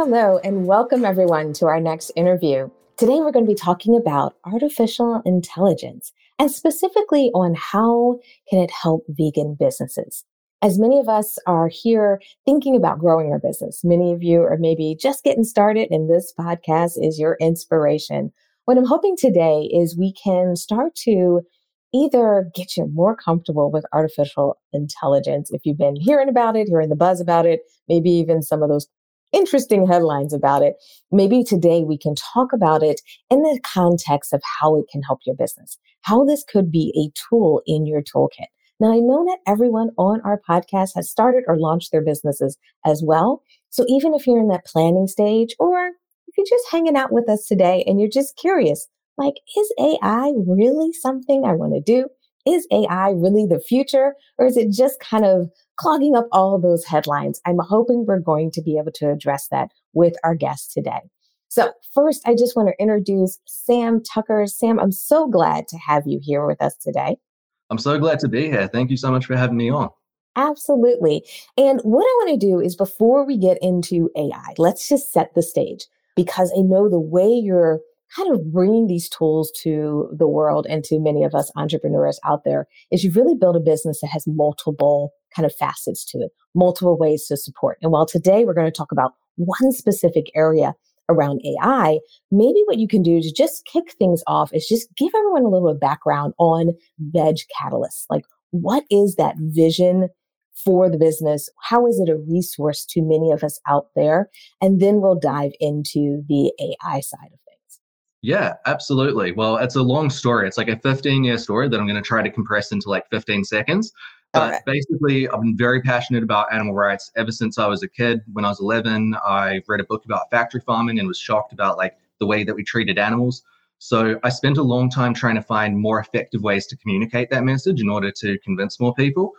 Hello, and welcome everyone to our next interview. Today, we're going to be talking about artificial intelligence and specifically on how can it help vegan businesses. As many of us are here thinking about growing our business, many of you are maybe just getting started and this podcast is your inspiration. What I'm hoping today is we can start to either get you more comfortable with artificial intelligence if you've been hearing about it, hearing the buzz about it, maybe even some of those interesting headlines about it. Maybe today we can talk about it in the context of how it can help your business, how this could be a tool in your toolkit. Now, I know that everyone on our podcast has started or launched their businesses as well. So even if you're in that planning stage, or if you're just hanging out with us today and you're just curious, like, is AI really something I want to do? Is AI really the future? Or is it just kind of clogging up all those headlines? I'm hoping we're going to be able to address that with our guest today. So first, I just want to introduce Sam Tucker. Sam, I'm so glad to have you here with us today. I'm so glad to be here. Thank you so much for having me on. Absolutely. And what I want to do is before we get into AI, let's just set the stage, because I know the way you're kind of bringing these tools to the world and to many of us entrepreneurs out there is you really build a business that has multiple kind of facets to it, multiple ways to support. And while today we're going to talk about one specific area around AI, maybe what you can do to just kick things off is just give everyone a little bit of background on Veg Catalyst. Like, what is that vision for the business? How is it a resource to many of us out there? And then we'll dive into the AI side of it. Yeah, absolutely. Well, it's a long story. It's like a 15-year story that I'm going to try to compress into like 15 seconds. But basically, I've been very passionate about animal rights ever since I was a kid. When I was 11, I read a book about factory farming and was shocked about like the way that we treated animals. So I spent a long time trying to find more effective ways to communicate that message in order to convince more people.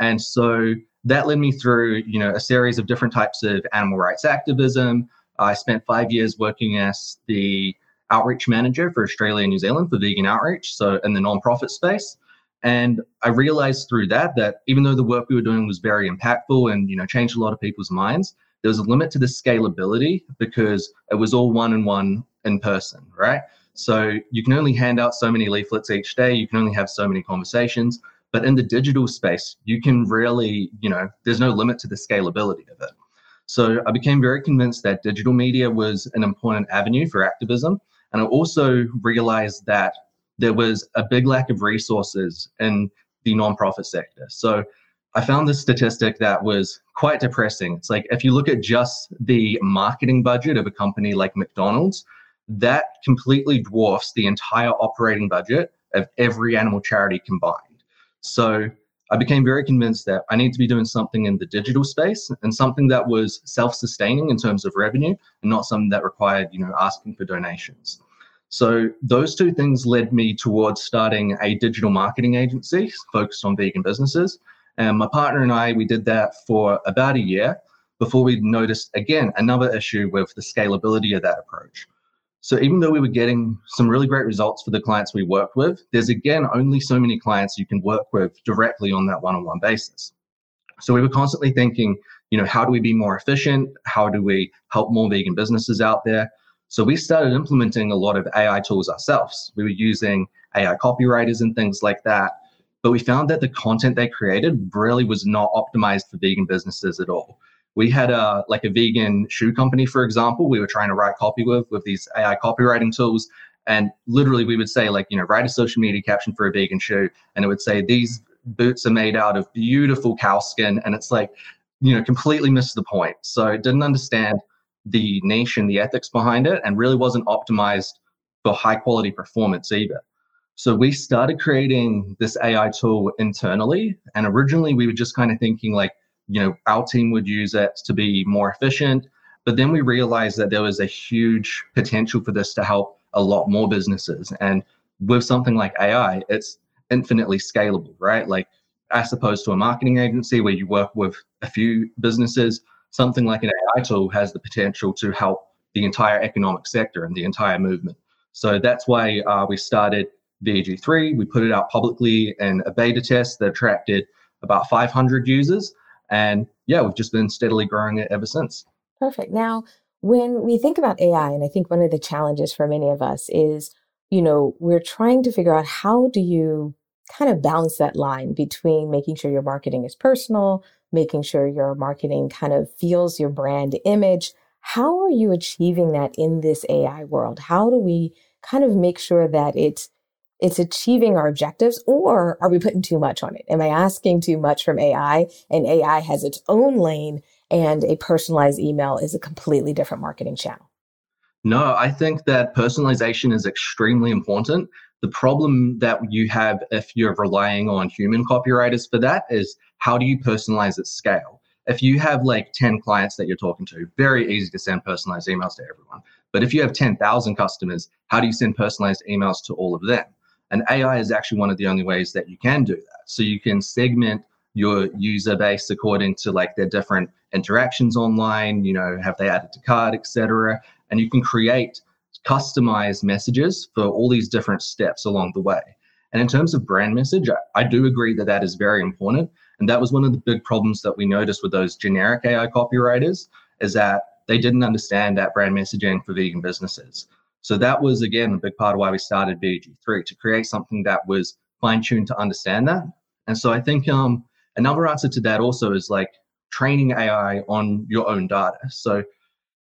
And so that led me through, you know, a series of different types of animal rights activism. I spent 5 years working as the outreach manager for Australia and New Zealand for Vegan Outreach, so in the nonprofit space. And I realized through that even though the work we were doing was very impactful and, you know, changed a lot of people's minds, there was a limit to the scalability because it was all one-on-one in person, right? So you can only hand out so many leaflets each day, you can only have so many conversations, but in the digital space, you can really, you know, there's no limit to the scalability of it. So I became very convinced that digital media was an important avenue for activism. And I also realized that there was a big lack of resources in the nonprofit sector. So I found this statistic that was quite depressing. It's like, if you look at just the marketing budget of a company like McDonald's, that completely dwarfs the entire operating budget of every animal charity combined. So I became very convinced that I need to be doing something in the digital space and something that was self-sustaining in terms of revenue and not something that required, you know, asking for donations. So those two things led me towards starting a digital marketing agency focused on vegan businesses. And my partner and I, we did that for about a year before we noticed, again, another issue with the scalability of that approach. So even though we were getting some really great results for the clients we worked with, there's again only so many clients you can work with directly on that one-on-one basis. So we were constantly thinking, you know, how do we be more efficient? How do we help more vegan businesses out there? So we started implementing a lot of AI tools ourselves. We were using AI copywriters and things like that, but we found that the content they created really was not optimized for vegan businesses at all. We had a vegan shoe company, for example, we were trying to write copy with these AI copywriting tools. And literally we would say, like, you know, write a social media caption for a vegan shoe. And it would say, these boots are made out of beautiful cow skin. And it's like, you know, completely missed the point. So it didn't understand the niche and the ethics behind it and really wasn't optimized for high quality performance either. So we started creating this AI tool internally. And originally we were just kind of thinking like, you know, our team would use that to be more efficient. But then we realized that there was a huge potential for this to help a lot more businesses. And with something like AI, it's infinitely scalable, right? Like, as opposed to a marketing agency where you work with a few businesses, something like an AI tool has the potential to help the entire economic sector and the entire movement. So that's why we started VEG3. We put it out publicly in a beta test that attracted about 500 users. And yeah, we've just been steadily growing it ever since. Perfect. Now, when we think about AI, and I think one of the challenges for many of us is, you know, we're trying to figure out how do you kind of balance that line between making sure your marketing is personal, making sure your marketing kind of feels your brand image. How are you achieving that in this AI world? How do we kind of make sure that it's achieving our objectives, or are we putting too much on it? Am I asking too much from AI, and AI has its own lane and a personalized email is a completely different marketing channel? No, I think that personalization is extremely important. The problem that you have if you're relying on human copywriters for that is, how do you personalize at scale? If you have like 10 clients that you're talking to, very easy to send personalized emails to everyone. But if you have 10,000 customers, how do you send personalized emails to all of them? And AI is actually one of the only ways that you can do that. So you can segment your user base according to like their different interactions online, you know, have they added to cart, etc. And you can create customized messages for all these different steps along the way. And in terms of brand message, I do agree that that is very important. And that was one of the big problems that we noticed with those generic AI copywriters, is that they didn't understand that brand messaging for vegan businesses. So that was, again, a big part of why we started VEG3, to create something that was fine-tuned to understand that. And so I think another answer to that also is like training AI on your own data. So,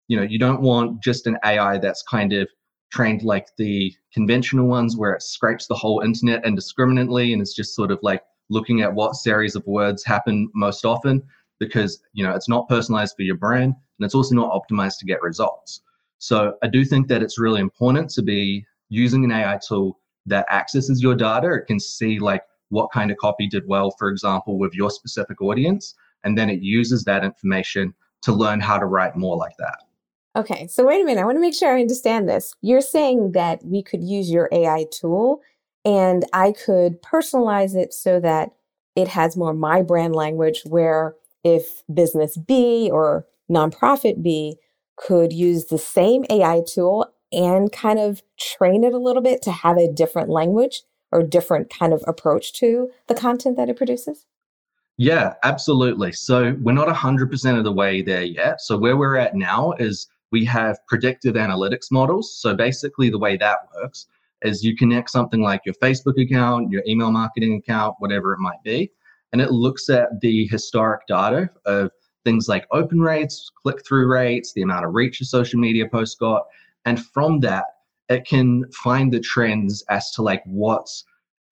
you know, you don't want just an AI that's kind of trained like the conventional ones where it scrapes the whole internet indiscriminately and it's just sort of like looking at what series of words happen most often, because, you know, it's not personalized for your brand and it's also not optimized to get results. So I do think that it's really important to be using an AI tool that accesses your data. It can see like what kind of copy did well, for example, with your specific audience, and then it uses that information to learn how to write more like that. Okay, so wait a minute. I want to make sure I understand this. You're saying that we could use your AI tool and I could personalize it so that it has more my brand language, where if business B or nonprofit B could use the same AI tool and kind of train it a little bit to have a different language or different kind of approach to the content that it produces? Yeah, absolutely. So we're not 100% of the way there yet. So where we're at now is we have predictive analytics models. So basically the way that works is you connect something like your Facebook account, your email marketing account, whatever it might be, and it looks at the historic data of things like open rates, click-through rates, the amount of reach a social media post got. And from that, it can find the trends as to like what's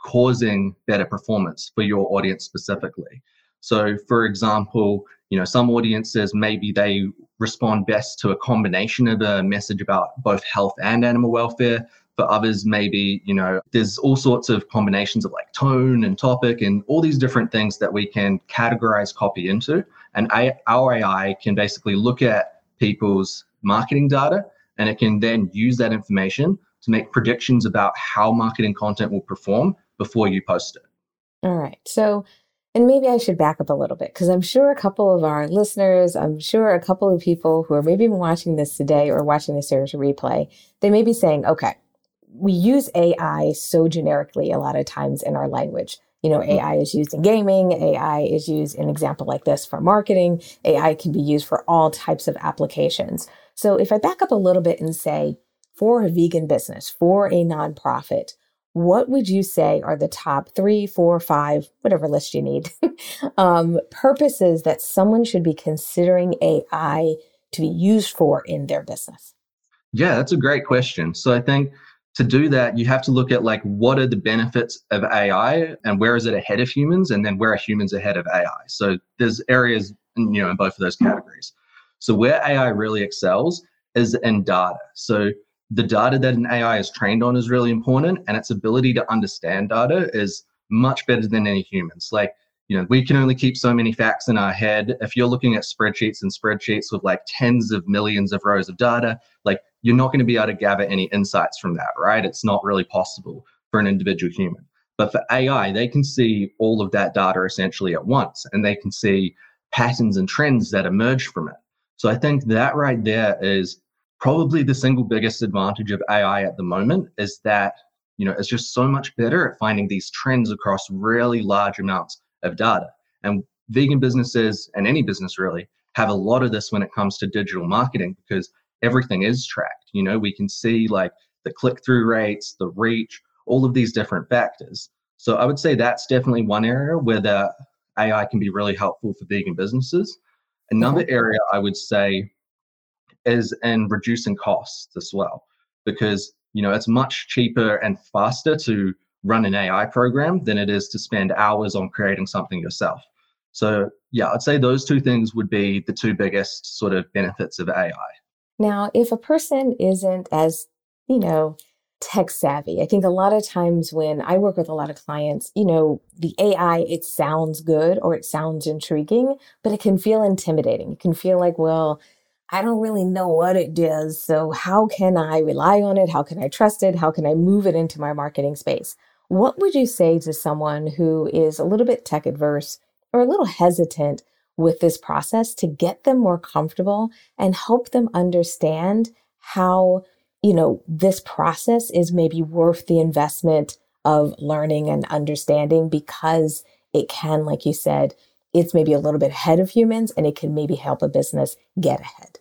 causing better performance for your audience specifically. So for example, you know, some audiences, maybe they respond best to a combination of a message about both health and animal welfare. For others, maybe, you know, there's all sorts of combinations of like tone and topic and all these different things that we can categorize copy into. And our AI can basically look at people's marketing data, and it can then use that information to make predictions about how marketing content will perform before you post it. All right. So, and maybe I should back up a little bit, because I'm sure a couple of our listeners, I'm sure a couple of people who are maybe watching this today or watching this series replay, they may be saying, okay, we use AI so generically a lot of times in our language. You know, AI is used in gaming, AI is used in an example like this for marketing, AI can be used for all types of applications. So if I back up a little bit and say, for a vegan business, for a nonprofit, what would you say are the top 3, 4, 5, whatever list you need, purposes that someone should be considering AI to be used for in their business? Yeah, that's a great question. So I think to do that, you have to look at like, what are the benefits of AI and where is it ahead of humans? And then where are humans ahead of AI? So there's areas, you know, in both of those categories. So where AI really excels is in data. So the data that an AI is trained on is really important, and its ability to understand data is much better than any humans. Like, you know, we can only keep so many facts in our head. If you're looking at spreadsheets and spreadsheets with like tens of millions of rows of data, like you're not going to be able to gather any insights from that, right? It's not really possible for an individual human. But for AI, they can see all of that data essentially at once, and they can see patterns and trends that emerge from it. So I think that right there is probably the single biggest advantage of AI at the moment, is that, you know, it's just so much better at finding these trends across really large amounts of data. And vegan businesses, and any business really, have a lot of this when it comes to digital marketing, because everything is tracked. You know, we can see like the click-through rates, the reach, all of these different factors. So I would say that's definitely one area where the AI can be really helpful for vegan businesses. Another area I would say is in reducing costs as well, because, you know, it's much cheaper and faster to run an AI program than it is to spend hours on creating something yourself. So yeah, I'd say those two things would be the two biggest sort of benefits of AI. Now, if a person isn't as, you know, tech savvy. I think a lot of times when I work with a lot of clients, you know, the AI, it sounds good or it sounds intriguing, but it can feel intimidating. It can feel like, well, I don't really know what it does. So how can I rely on it? How can I trust it? How can I move it into my marketing space? What would you say to someone who is a little bit tech adverse or a little hesitant with this process to get them more comfortable and help them understand how, you know, this process is maybe worth the investment of learning and understanding, because it can, like you said, it's maybe a little bit ahead of humans and it can maybe help a business get ahead?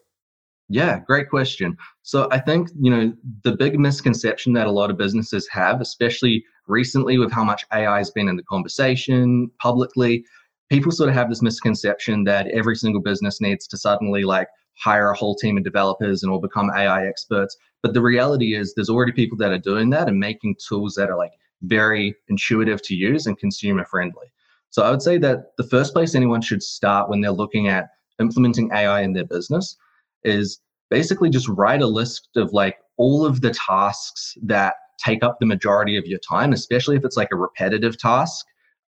Yeah, great question. So I think, you know, the big misconception that a lot of businesses have, especially recently with how much AI has been in the conversation publicly, people sort of have this misconception that every single business needs to suddenly like hire a whole team of developers and all become AI experts. But the reality is there's already people that are doing that and making tools that are like very intuitive to use and consumer friendly. So I would say that the first place anyone should start when they're looking at implementing AI in their business is basically just write a list of like all of the tasks that take up the majority of your time, especially if it's like a repetitive task,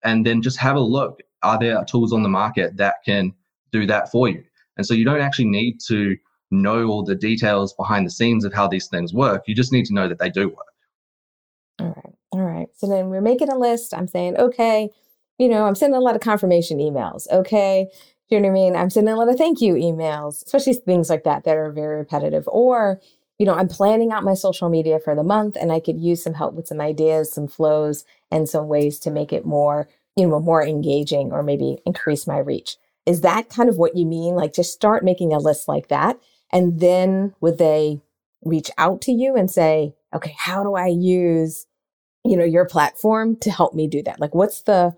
and then just have a look. Are there tools on the market that can do that for you? And so you don't actually need to know all the details behind the scenes of how these things work. You just need to know that they do work. All right. So then we're making a list. I'm saying, okay, you know, I'm sending a lot of confirmation emails. Okay. You know what I mean? I'm sending a lot of thank you emails, especially things like that that are very repetitive. Or, you know, I'm planning out my social media for the month and I could use some help with some ideas, some flows, and some ways to make it more, you know, more engaging or maybe increase my reach. Is that kind of what you mean? Like just start making a list like that. And then would they reach out to you and say, okay, how do I use, you know, your platform to help me do that? Like what's the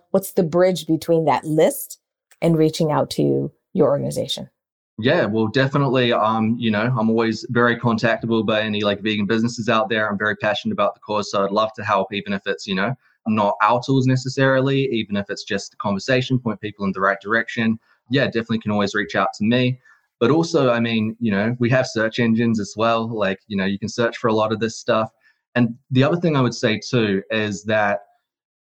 bridge between that list and reaching out to your organization? Yeah, well, definitely. You know, I'm always very contactable by any like vegan businesses out there. I'm very passionate about the cause. So I'd love to help, even if it's, you know, not our tools necessarily, even if it's just a conversation, point people in the right direction. Yeah, definitely can always reach out to me. But also, I mean, you know, we have search engines as well. Like, you know, you can search for a lot of this stuff. And the other thing I would say too is that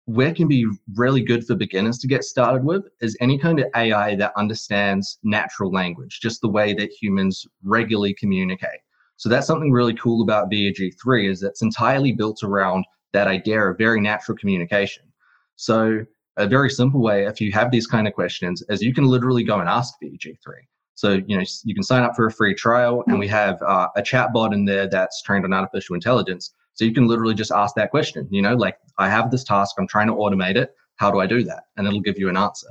where it can be really good for beginners to get started with is any kind of AI that understands natural language, just the way that humans regularly communicate. So that's something really cool about VEG3 is it's entirely built around that idea of very natural communication. So a very simple way, if you have these kind of questions, is you can literally go and ask VEG3. So, you know, you can sign up for a free trial, and we have a chatbot in there that's trained on artificial intelligence. So you can literally just ask that question, you know, like, I have this task, I'm trying to automate it. How do I do that? And it'll give you an answer.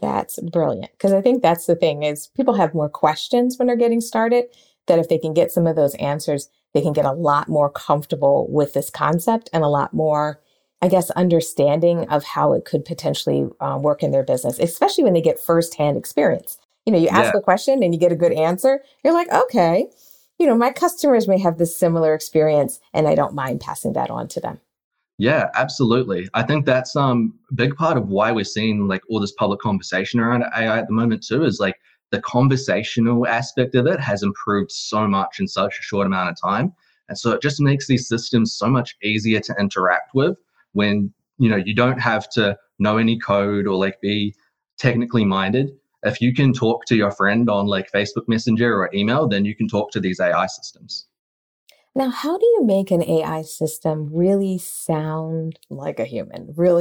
That's brilliant. Because I think that's the thing is people have more questions when they're getting started, that if they can get some of those answers, they can get a lot more comfortable with this concept and a lot more, I guess, understanding of how it could potentially work in their business, especially when they get firsthand experience. You know, you ask a question and you get a good answer. You're like, okay, you know, my customers may have this similar experience and I don't mind passing that on to them. Yeah, absolutely. I think that's a big part of why we're seeing like all this public conversation around AI at the moment too, is like the conversational aspect of it has improved so much in such a short amount of time. And so it just makes these systems so much easier to interact with when, you know, you don't have to know any code or like be technically minded. If you can talk to your friend on like Facebook Messenger or email, then you can talk to these AI systems. Now, how do you make an AI system really sound like a human? Or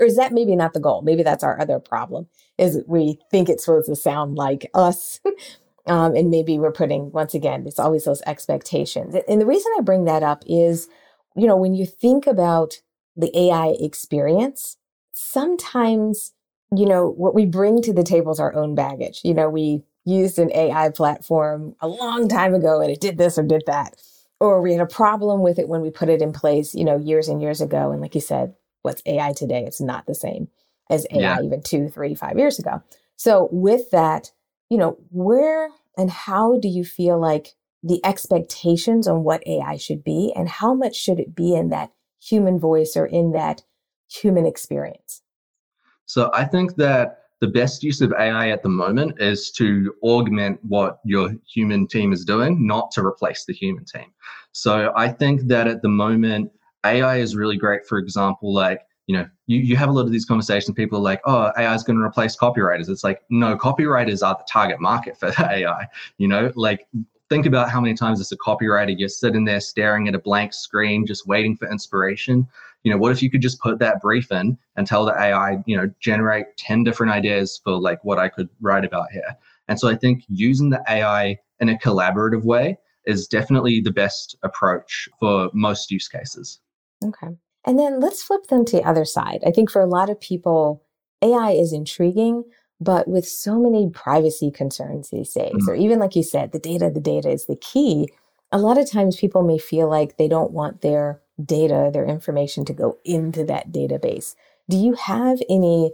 is that maybe not the goal? Maybe that's our other problem, is we think it's supposed to sound like us. And maybe we're putting, once again, it's always those expectations. And the reason I bring that up is, you know, when you think about the AI experience, sometimes, you know, what we bring to the table is our own baggage. You know, we used an AI platform a long time ago and it did this or did that. Or we had a problem with it when we put it in place, you know, years and years ago. And like you said, what's AI today? It's not the same as AI even 2, 3, 5 years ago. So with that, you know, where and how do you feel like the expectations on what AI should be, and how much should it be in that human voice or in that human experience? So I think that the best use of AI at the moment is to augment what your human team is doing, not to replace the human team. So I think that at the moment, AI is really great. For example, like, you know, you have a lot of these conversations, people are like, oh, AI is going to replace copywriters. It's like, no, copywriters are the target market for AI. You know, like, think about how many times as a copywriter, you're sitting there staring at a blank screen, just waiting for inspiration. You know, what if you could just put that brief in and tell the AI, you know, generate 10 different ideas for like what I could write about here. And so I think using the AI in a collaborative way is definitely the best approach for most use cases. Okay. And then let's flip them to the other side. I think for a lot of people, AI is intriguing, but with so many privacy concerns these days, or even like you said, the data is the key. A lot of times people may feel like they don't want their data, their information to go into that database. Do you have any,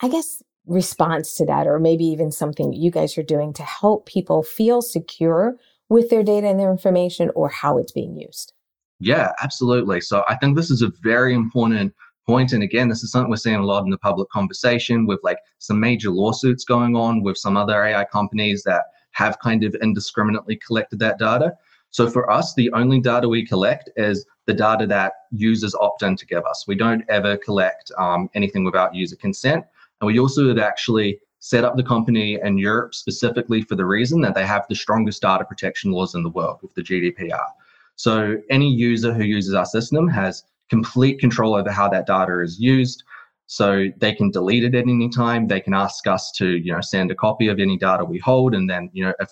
I guess, response to that, or maybe even something you guys are doing to help people feel secure with their data and their information or how it's being used? Yeah, absolutely. So I think this is a very important point. And again, this is something we're seeing a lot in the public conversation with like some major lawsuits going on with some other AI companies that have kind of indiscriminately collected that data. So for us, the only data we collect is the data that users opt in to give us. We don't ever collect anything without user consent. And we also have actually set up the company in Europe specifically for the reason that they have the strongest data protection laws in the world with the GDPR. So any user who uses our system has complete control over how that data is used. So they can delete it at any time. They can ask us to, you know, send a copy of any data we hold. And then, you know, if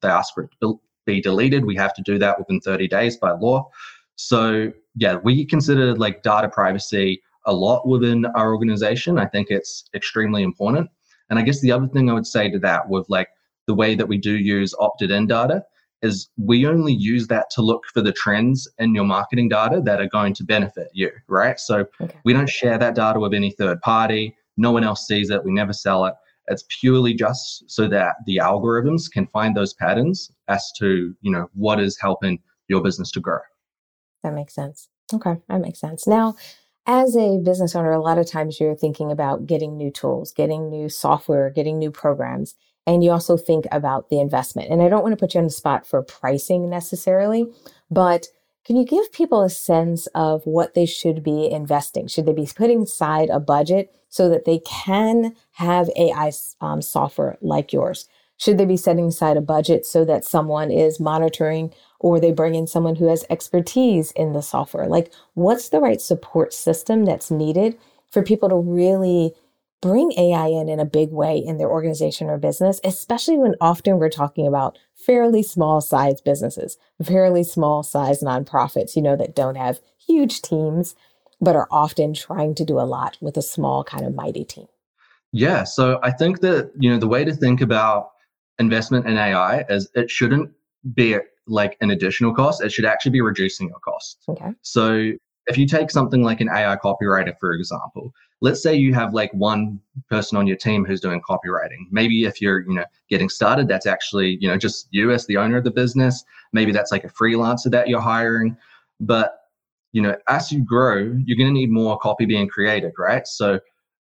they ask for it to be deleted, we have to do that within 30 days by law. So yeah, we consider like data privacy a lot within our organization. I think it's extremely important. And I guess the other thing I would say to that with like the way that we do use opted in data is we only use that to look for the trends in your marketing data that are going to benefit you, right? So we don't share that data with any third party. No one else sees it. We never sell it. It's purely just so that the algorithms can find those patterns as to, you know, what is helping your business to grow. That makes sense. Okay, that makes sense. Now, as a business owner, a lot of times you're thinking about getting new tools, getting new software, getting new programs, and you also think about the investment. And I don't want to put you on the spot for pricing necessarily, but can you give people a sense of what they should be investing? Should they be putting aside a budget so that they can have AI software like yours? Should they be setting aside a budget so that someone is monitoring, or they bring in someone who has expertise in the software? Like, what's the right support system that's needed for people to really bring AI in a big way in their organization or business, especially when often we're talking about fairly small size businesses, fairly small size nonprofits, you know, that don't have huge teams, but are often trying to do a lot with a small kind of mighty team? Yeah. So I think that, you know, the way to think about investment in AI is it shouldn't be like an additional cost. It should actually be reducing your cost. Okay. So if you take something like an AI copywriter, for example, let's say you have like one person on your team who's doing copywriting. Maybe if you're, you know, getting started, that's actually, you know, just you as the owner of the business. Maybe that's like a freelancer that you're hiring. But, you know, as you grow, you're going to need more copy being created, right? So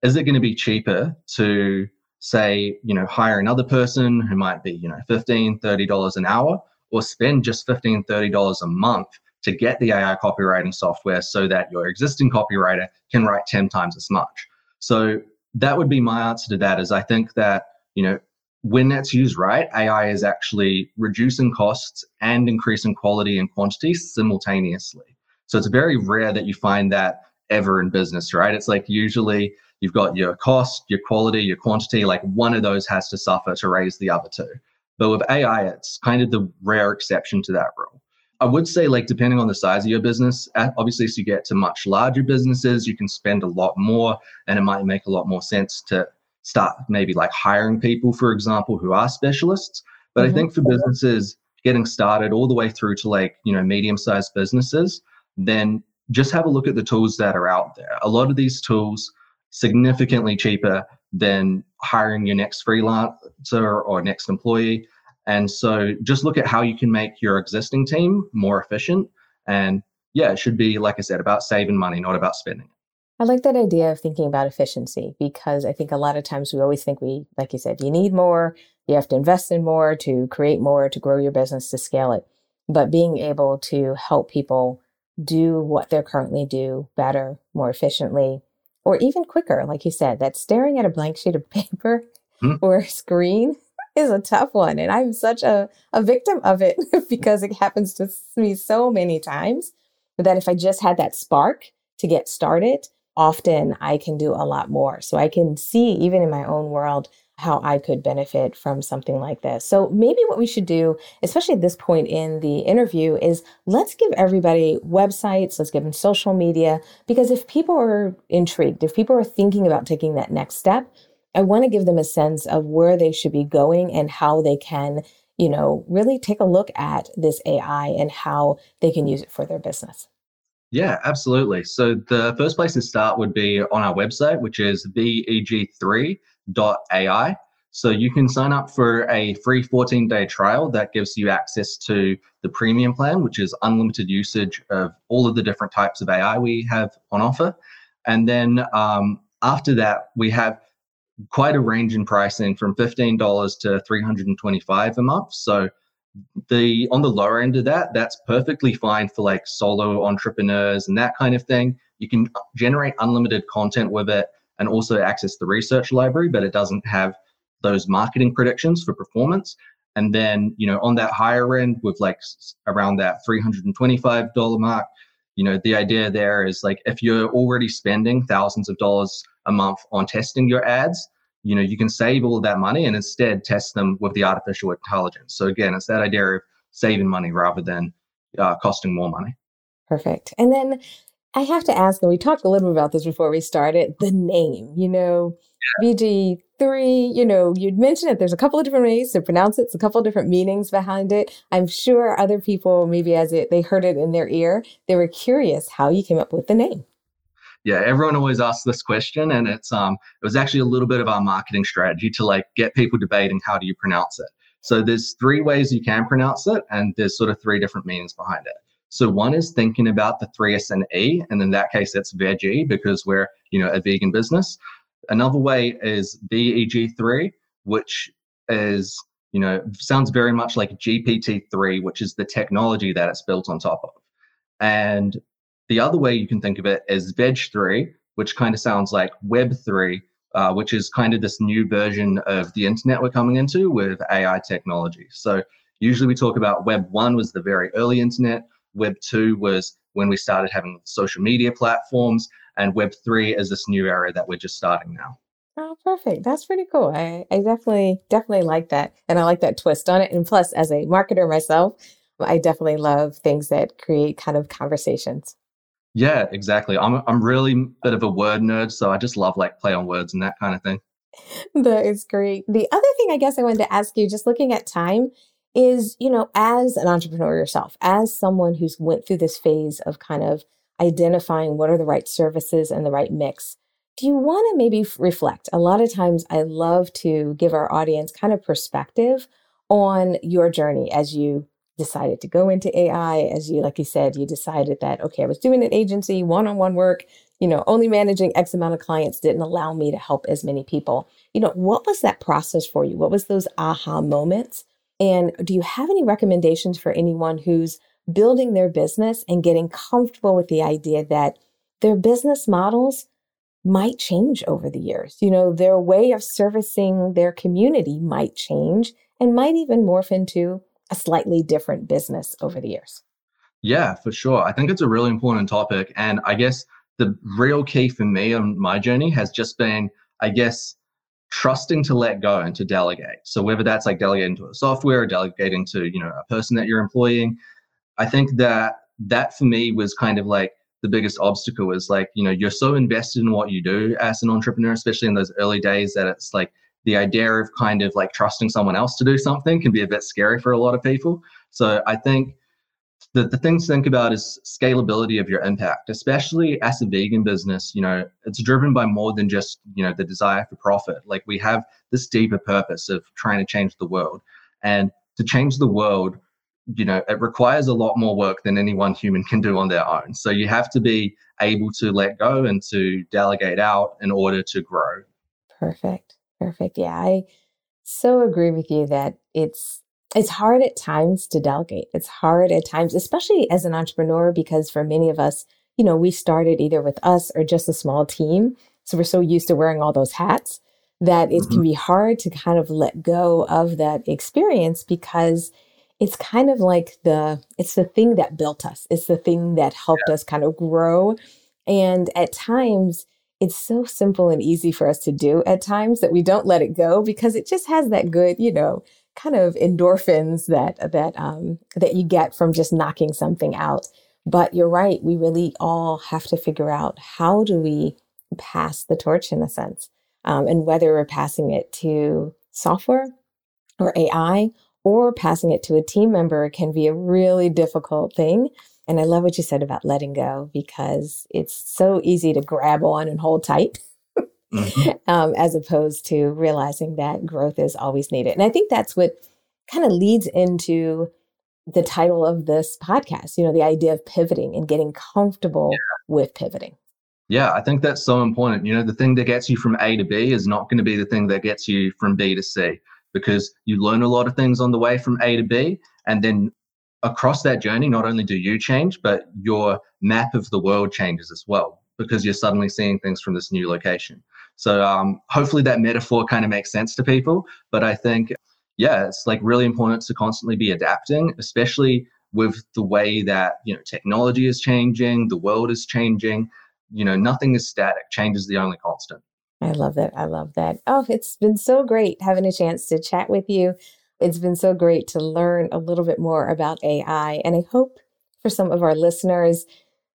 is it going to be cheaper to say, you know, hire another person who might be, you know, $15, $30 an hour, or spend just $15, $30 a month to get the AI copywriting software so that your existing copywriter can write 10 times as much? So that would be my answer to that, is I think that, you know, when that's used right, AI is actually reducing costs and increasing quality and quantity simultaneously. So it's very rare that you find that ever in business, right? It's like usually you've got your cost, your quality, your quantity, like one of those has to suffer to raise the other two. But with AI, it's kind of the rare exception to that rule. I would say, like, depending on the size of your business, obviously as you get to much larger businesses, you can spend a lot more, and it might make a lot more sense to start maybe like hiring people, for example, who are specialists. But I think for businesses getting started all the way through to, like, you know, medium-sized businesses, then just have a look at the tools that are out there. A lot of these tools significantly cheaper than hiring your next freelancer or next employee. And so just look at how you can make your existing team more efficient. And yeah, it should be, like I said, about saving money, not about spending it. I like that idea of thinking about efficiency, because I think a lot of times we always think we, like you said, you need more, you have to invest in more to create more, to grow your business, to scale it. But being able to help people do what they're currently do better, more efficiently, or even quicker, like you said, that staring at a blank sheet of paper or a screen is a tough one. And I'm such a victim of it because it happens to me so many times that if I just had that spark to get started, often I can do a lot more. So I can see, even in my own world, how I could benefit from something like this. So maybe what we should do, especially at this point in the interview, is let's give everybody websites, let's give them social media, because if people are intrigued, if people are thinking about taking that next step, I want to give them a sense of where they should be going and how they can, you know, really take a look at this AI and how they can use it for their business. Yeah, absolutely. So the first place to start would be on our website, which is VEG3.ai. So you can sign up for a free 14-day trial that gives you access to the premium plan, which is unlimited usage of all of the different types of AI we have on offer. And then after that, we have quite a range in pricing from $15 to $325 a month. So on the lower end of that, that's perfectly fine for like solo entrepreneurs and that kind of thing. You can generate unlimited content with it and also access the research library, but it doesn't have those marketing predictions for performance. And then, you know, on that higher end with like around that $325 mark, you know, the idea there is like if you're already spending thousands of dollars a month on testing your ads, you know, you can save all of that money and instead test them with the artificial intelligence. So again, it's that idea of saving money rather than costing more money. Perfect. And then I have to ask, and we talked a little bit about this before we started, the name, you know, VG3, you know, you'd mentioned it. There's a couple of different ways to pronounce it. It's a couple of different meanings behind it. I'm sure other people, maybe as they heard it in their ear, they were curious how you came up with the name. Yeah, everyone always asks this question, and it's it was actually a little bit of our marketing strategy to like get people debating how do you pronounce it. So there's three ways you can pronounce it, and there's sort of three different meanings behind it. So one is thinking about the 3S and E, and in that case, it's veggie because we're, you know, a vegan business. Another way is VEG3, which is, you know, sounds very much like GPT-3, which is the technology that it's built on top of. And the other way you can think of it is VEG3, which kind of sounds like Web3, which is kind of this new version of the internet we're coming into with AI technology. So usually we talk about Web 1 was the very early internet. Web 2 was when we started having social media platforms, and Web 3 is this new era that we're just starting now. Oh, perfect. That's pretty cool. I definitely like that. And I like that twist on it. And plus, as a marketer myself, I definitely love things that create kind of conversations. Yeah, exactly. I'm really a bit of a word nerd, so I just love like play on words and that kind of thing. That is great. The other thing I guess I wanted to ask you, just looking at time, is, you know, as an entrepreneur yourself, as someone who's went through this phase of kind of identifying what are the right services and the right mix, do you want to maybe reflect? A lot of times I love to give our audience kind of perspective on your journey as you decided to go into AI, as you, like you said, you decided that, okay, I was doing an agency, one-on-one work, you know, only managing X amount of clients didn't allow me to help as many people. You know, what was that process for you? What was those aha moments? And do you have any recommendations for anyone who's building their business and getting comfortable with the idea that their business models might change over the years. You know, their way of servicing their community might change and might even morph into a slightly different business over the years. Yeah, for sure. I think it's a really important topic. And I guess the real key for me on my journey has just been, I guess, trusting to let go and to delegate. So whether that's like delegating to a software or delegating to, you know, a person that you're employing, I think that for me was kind of like the biggest obstacle is like, you know, you're so invested in what you do as an entrepreneur, especially in those early days, that it's like the idea of kind of like trusting someone else to do something can be a bit scary for a lot of people. So I think the things to think about is scalability of your impact, especially as a vegan business. You know, it's driven by more than just, you know, the desire for profit. Like, we have this deeper purpose of trying to change the world, and to change the world, you know, it requires a lot more work than any one human can do on their own. So you have to be able to let go and to delegate out in order to grow. Perfect. Yeah, I so agree with you that it's hard at times to delegate. It's hard at times, especially as an entrepreneur, because for many of us, you know, we started either with us or just a small team. So we're so used to wearing all those hats that it can be hard to kind of let go of that experience, because it's kind of like it's the thing that built us. It's the thing that helped us kind of grow. And at times, it's so simple and easy for us to do at times that we don't let it go, because it just has that good, you know, kind of endorphins that you get from just knocking something out. But you're right, we really all have to figure out, how do we pass the torch in a sense, and whether we're passing it to software or AI or passing it to a team member can be a really difficult thing. And I love what you said about letting go, because it's so easy to grab on and hold tight as opposed to realizing that growth is always needed. And I think that's what kind of leads into the title of this podcast, you know, the idea of pivoting and getting comfortable with pivoting. Yeah, I think that's so important. You know, the thing that gets you from A to B is not going to be the thing that gets you from B to C, because you learn a lot of things on the way from A to B. And then across that journey, not only do you change, but your map of the world changes as well, because you're suddenly seeing things from this new location. So hopefully that metaphor kind of makes sense to people. But I think, yeah, it's like really important to constantly be adapting, especially with the way that, you know, technology is changing, the world is changing. You know, nothing is static. Change is the only constant. I love that. Oh, it's been so great having a chance to chat with you. It's been so great to learn a little bit more about AI. And I hope for some of our listeners,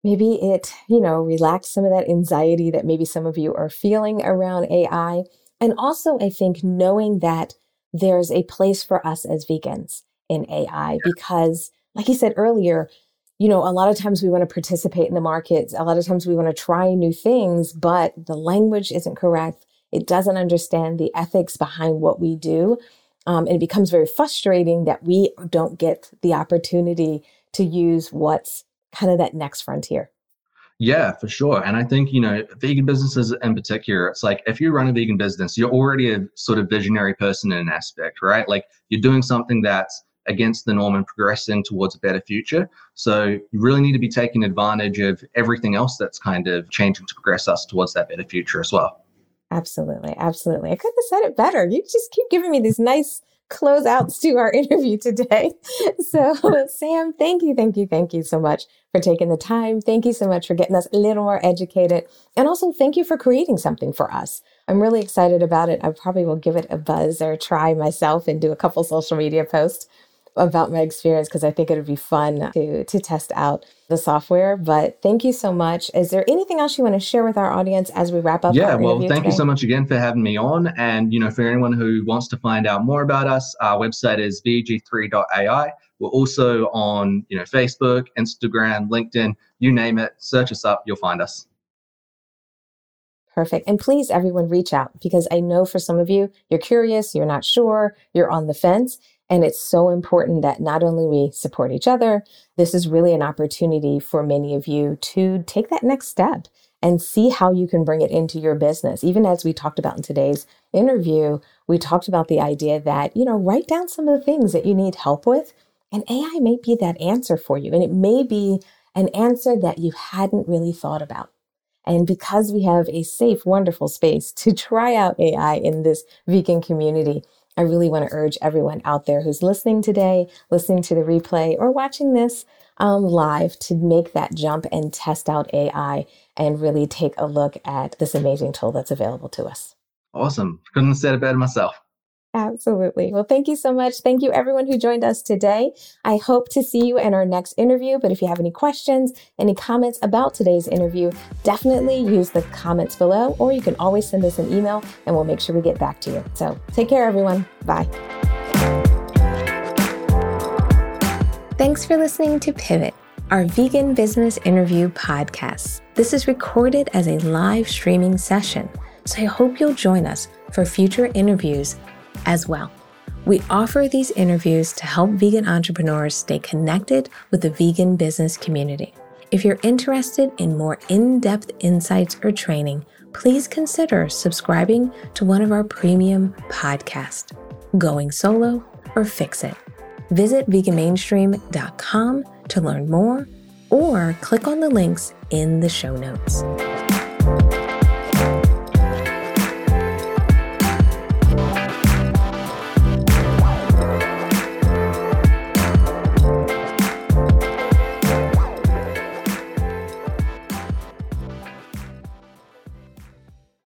maybe it, you know, relaxed some of that anxiety that maybe some of you are feeling around AI. And also, I think knowing that there's a place for us as vegans in AI, because like you said earlier, you know, a lot of times we want to participate in the markets. A lot of times we want to try new things, but the language isn't correct. It doesn't understand the ethics behind what we do. And it becomes very frustrating that we don't get the opportunity to use what's kind of that next frontier. Yeah, for sure. And I think, you know, vegan businesses in particular, it's like if you run a vegan business, you're already a sort of visionary person in an aspect, right? Like you're doing something that's against the norm and progressing towards a better future. So you really need to be taking advantage of everything else that's kind of changing to progress us towards that better future as well. Absolutely. I couldn't have said it better. You just keep giving me these nice closeouts to our interview today. So, Sam, thank you so much for taking the time. Thank you so much for getting us a little more educated. And also, thank you for creating something for us. I'm really excited about it. I probably will give it a buzz or a try myself and do a couple social media posts about my experience, because I think it would be fun to test out the software. But thank you so much. Is there anything else you want to share with our audience as we wrap up? Yeah, well, thank you so much again for having me on. And, you know, for anyone who wants to find out more about us, our website is VEG3.ai. We're also on, you know, Facebook, Instagram, LinkedIn, you name it. Search us up, you'll find us. Perfect. And please, everyone, reach out, because I know for some of you, you're curious, you're not sure, you're on the fence. And it's so important that not only we support each other, this is really an opportunity for many of you to take that next step and see how you can bring it into your business. Even as we talked about in today's interview, we talked about the idea that, you know, write down some of the things that you need help with, and AI may be that answer for you. And it may be an answer that you hadn't really thought about. And because we have a safe, wonderful space to try out AI in this vegan community, I really want to urge everyone out there who's listening today, listening to the replay, or watching this live to make that jump and test out AI and really take a look at this amazing tool that's available to us. Awesome. Couldn't have said it better myself. Absolutely. Well, thank you so much. Thank you everyone who joined us today. I hope to see you in our next interview, but if you have any questions, any comments about today's interview, definitely use the comments below, or you can always send us an email and we'll make sure we get back to you. So take care, everyone. Bye. Thanks for listening to Pivot, our vegan business interview podcast. This is recorded as a live streaming session, so I hope you'll join us for future interviews as well. We offer these interviews to help vegan entrepreneurs stay connected with the vegan business community. If you're interested in more in-depth insights or training, please consider subscribing to one of our premium podcasts, Going Solo or Fix It. Visit veganmainstream.com to learn more, or click on the links in the show notes.